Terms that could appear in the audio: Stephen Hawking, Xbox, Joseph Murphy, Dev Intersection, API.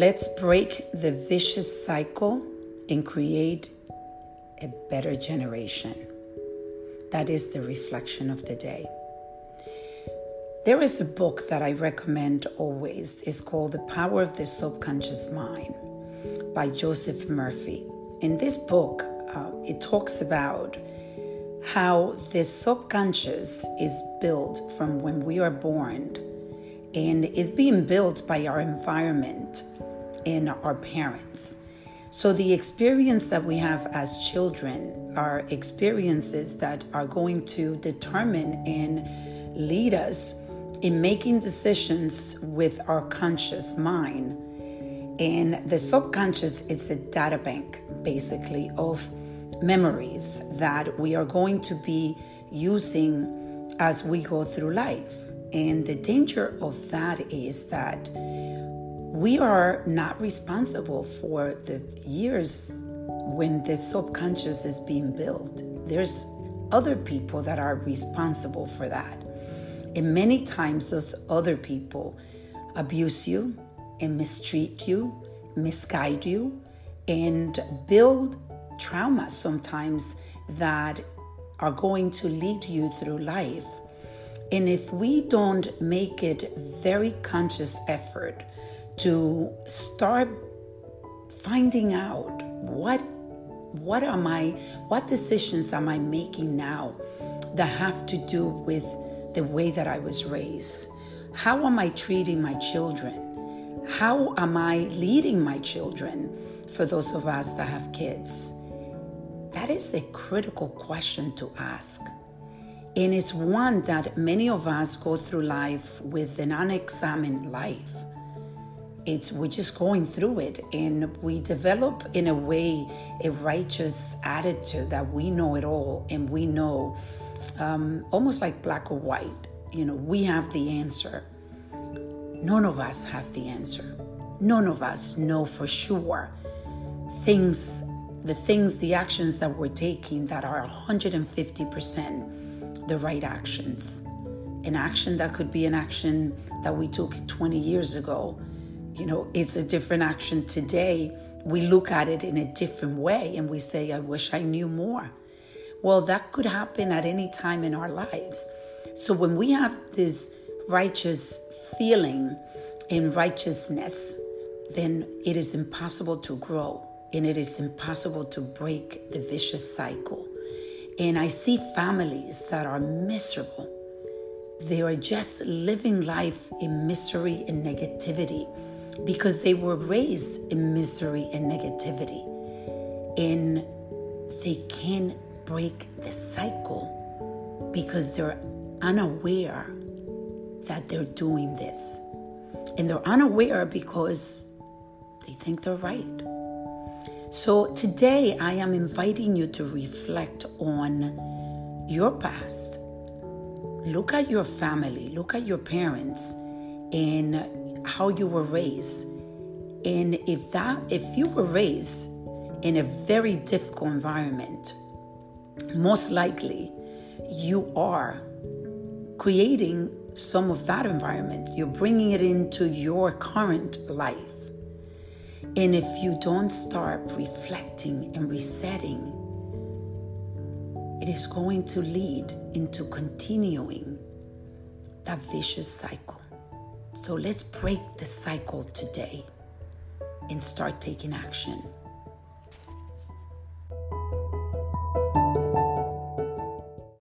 Let's break the vicious cycle and create a better generation. That is the reflection of the day. There is a book that I recommend always. It's called The Power of the Subconscious Mind by Joseph Murphy. In this book, it talks about how the subconscious is built from when we are born and is being built by our environment and our parents. So the experience that we have as children are experiences that are going to determine and lead us in making decisions with our conscious mind. And the subconscious, it's a data bank, basically, of memories that we are going to be using as we go through life. And the danger of that is that we are not responsible for the years when the subconscious is being built. There's other people that are responsible for that. And many times those other people abuse you and mistreat you, misguide you, and build traumas sometimes that are going to lead you through life. And if we don't make it very conscious effort to start finding out what decisions am I making now that have to do with the way that I was raised? How am I treating my children? How am I leading my children, for those of us that have kids? That is a critical question to ask. And it's one that many of us go through life with an unexamined life. We're just going through it, and we develop, in a way, a righteous attitude that we know it all, and we know, almost like black or white, we have the answer. None of us have the answer. None of us know for sure the actions that we're taking that are 150% the right actions. An action that could be an action that we took 20 years ago. It's a different action today. We look at it in a different way and we say, I wish I knew more. Well, that could happen at any time in our lives. So when we have this righteous feeling in righteousness, then it is impossible to grow and it is impossible to break the vicious cycle. And I see families that are miserable. They are just living life in misery and negativity because they were raised in misery and negativity. And they can't break the cycle because they're unaware that they're doing this. And they're unaware because they think they're right. So today I am inviting you to reflect on your past. Look at your family, look at your parents and how you were raised. And if you were raised in a very difficult environment, most likely you are creating some of that environment. You're bringing it into your current life. And if you don't start reflecting and resetting, it is going to lead into continuing that vicious cycle. So let's break the cycle today and start taking action.